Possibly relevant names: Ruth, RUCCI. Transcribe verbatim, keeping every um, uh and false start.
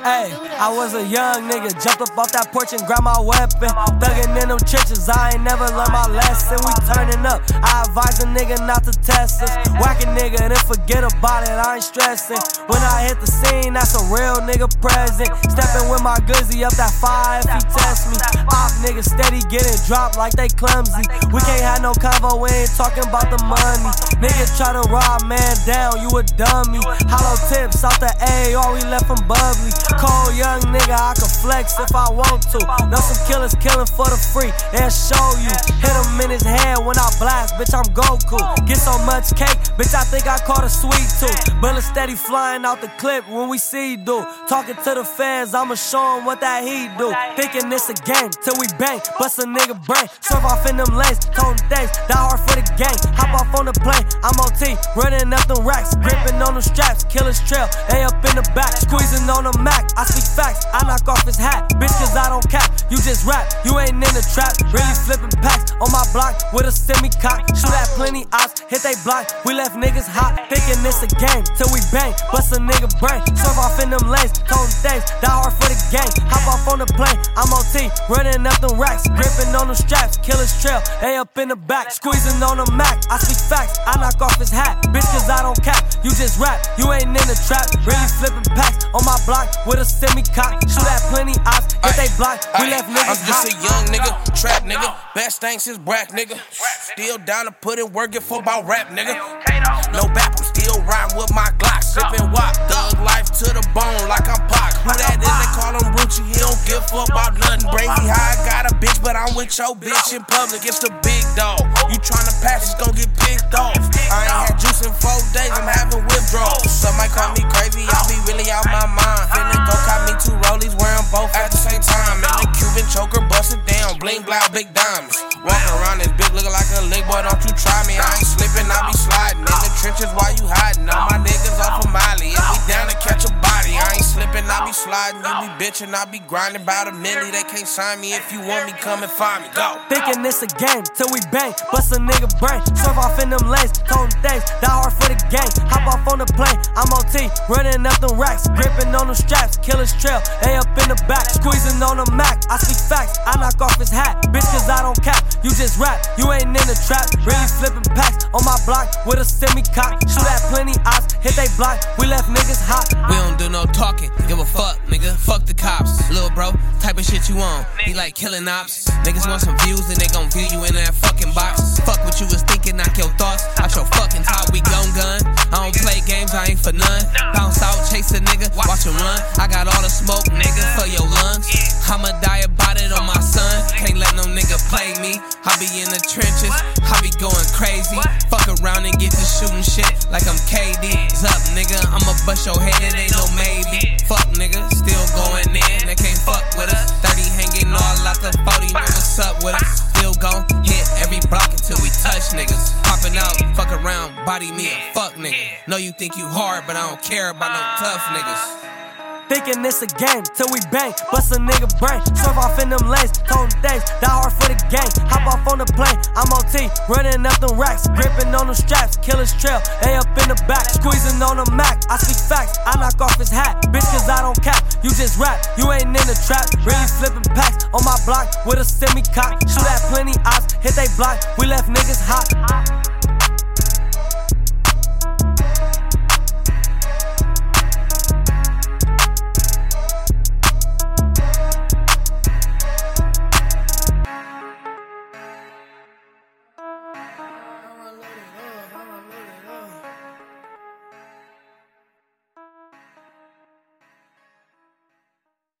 Hey, I was a young nigga, jumped up off that porch and grabbed my weapon. Thuggin' in them trenches, I ain't never learned my lesson. We turning up, I advise a nigga not to test us. Whack a nigga and then forget about it, I ain't stressing. When I hit the scene, that's a real nigga present. Stepping with my guzzy up that five if he test me. Op niggas steady getting dropped like they clumsy. We can't have no convo, we ain't talking about the money. Niggas try to rob man down, you a dummy. Hollow tips off the A R, we left them bubbly. Cold young nigga, I can flex if I want to. Know some killers killing for the free, they'll show you. Hit him in his head when I blast, bitch, I'm Goku. Get so much cake, bitch, I think I caught a sweet tooth. Bullets steady flying out the clip when we see dude. Talking to the fans, I'ma show him what that he do. Thinking it's a game, till we bang, bust a nigga brain. Surf off in them lanes, toting things, die hard for the gang. Hop off on the plane, I'm O T, running up them racks. Gripping on them straps, killer's trail, they up in the back. Squeezing on the Mac, I speak facts, I knock off his hat. Bitch, cause I don't cap, you just rap, you ain't in the trap. Really flipping packs on my block with a semi-cock. Shoot at plenty ops, hit they block, we left niggas hot. Thinking it's a game, till we bang, bust a nigga brain. Surf off in them lanes, toting things, die hard for the gang. Hop off on the plane, I'm O T, running up them racks. Gripping on them straps, killer's trail, they up in the back. Squeezing on the Mac, I speak facts, I knock off his hat. Bitch, cause I don't cap, you just rap, you ain't in the trap. Really flipping packs on my block with a semi-cock. Shoot at plenty ops, hit they block, we left niggas hot. I'm just a young nigga, trap nigga, best things is brack nigga. Still down to put in workin' for my rap nigga. No back, I'm still riding with my Glock. Sippin' wop, thug life to the bone like I'm Pac. Who that is, they call him RUCCI, he don't give a fuck about nothing. Bring me high, got a bitch, but I'm with your bitch in public. It's the big dog, you tryna pass, it's gon' get picked off. I ain't had juice in four days, I'm having withdrawals. Some might call me crazy, I be really out my mind. Finna go cop me two rollies, wearing both at the same time. And the Cuban choker bustin' down, bling blout, big diamonds. Walkin' around this bitch looking like a lick, boy, don't you try me. I ain't slippin', I be slidin' in the trenches while you hidin'. All my niggas off of Molly, and we down to catch a body. I ain't slippin', I be slidin', you be bitchin', I be grindin'. Bout a minute, they can't sign me. If you want me, come and find me, go. Thinkin' it's a game, till we bang, bust a nigga brain. Surf off in them lanes, totin' things, die hard for the gang. Hop off on the plane, I'm O T, running up them racks. Gripping on them straps, killer's trail, they up in the back. Squeezing on the Mac, I speak facts, I knock off his hat. Bitch, cause I don't cap, you just rap, you ain't in the trap. Really flipping packs on my block with a semi-cock. Shoot at plenty ops, hit they block, we left niggas hot. We don't do no talking, give a fuck, nigga, fuck the cops. Lil' bro, type of shit you on, he like killing ops. Niggas want some views and they gon' view you in that fucking box. Fuck what you was thinking, knock your thoughts out your fucking top, we gon' gun. I don't play games, I ain't for none. Bounce out, chase a nigga, watch him run. I got all the smoke, nigga, for your lungs. I'ma die about it on my son. Can't let no nigga play me. I be in the trenches, I be going crazy. Fuck around and get to shooting shit like I'm K D. It's up, nigga, I'ma bust your head, it ain't no maybe. Fuck, nigga, still going in, they can't fuck with us. thirty hanging all out the forty, know what's up with us. Still gon' hit every block until we touch niggas. Popping out, fuck around, body me a fuck nigga. Know you think you hard, but I don't care about no tough niggas. Thinking it's a game, till we bang, bust a nigga brain. Surf off in them lanes, toting things, die hard for the gang. Hop off on the plane, I'm O T, running up them racks. Gripping on them straps, killer's trail, they up in the back. Squeezing on the Mac, I speak facts, I knock off his hat. Bitch, cause I don't cap, you just rap, you ain't in the trap. Really flipping packs on my block with a semi-cock. Shoot at plenty ops, hit they block, we left niggas hot.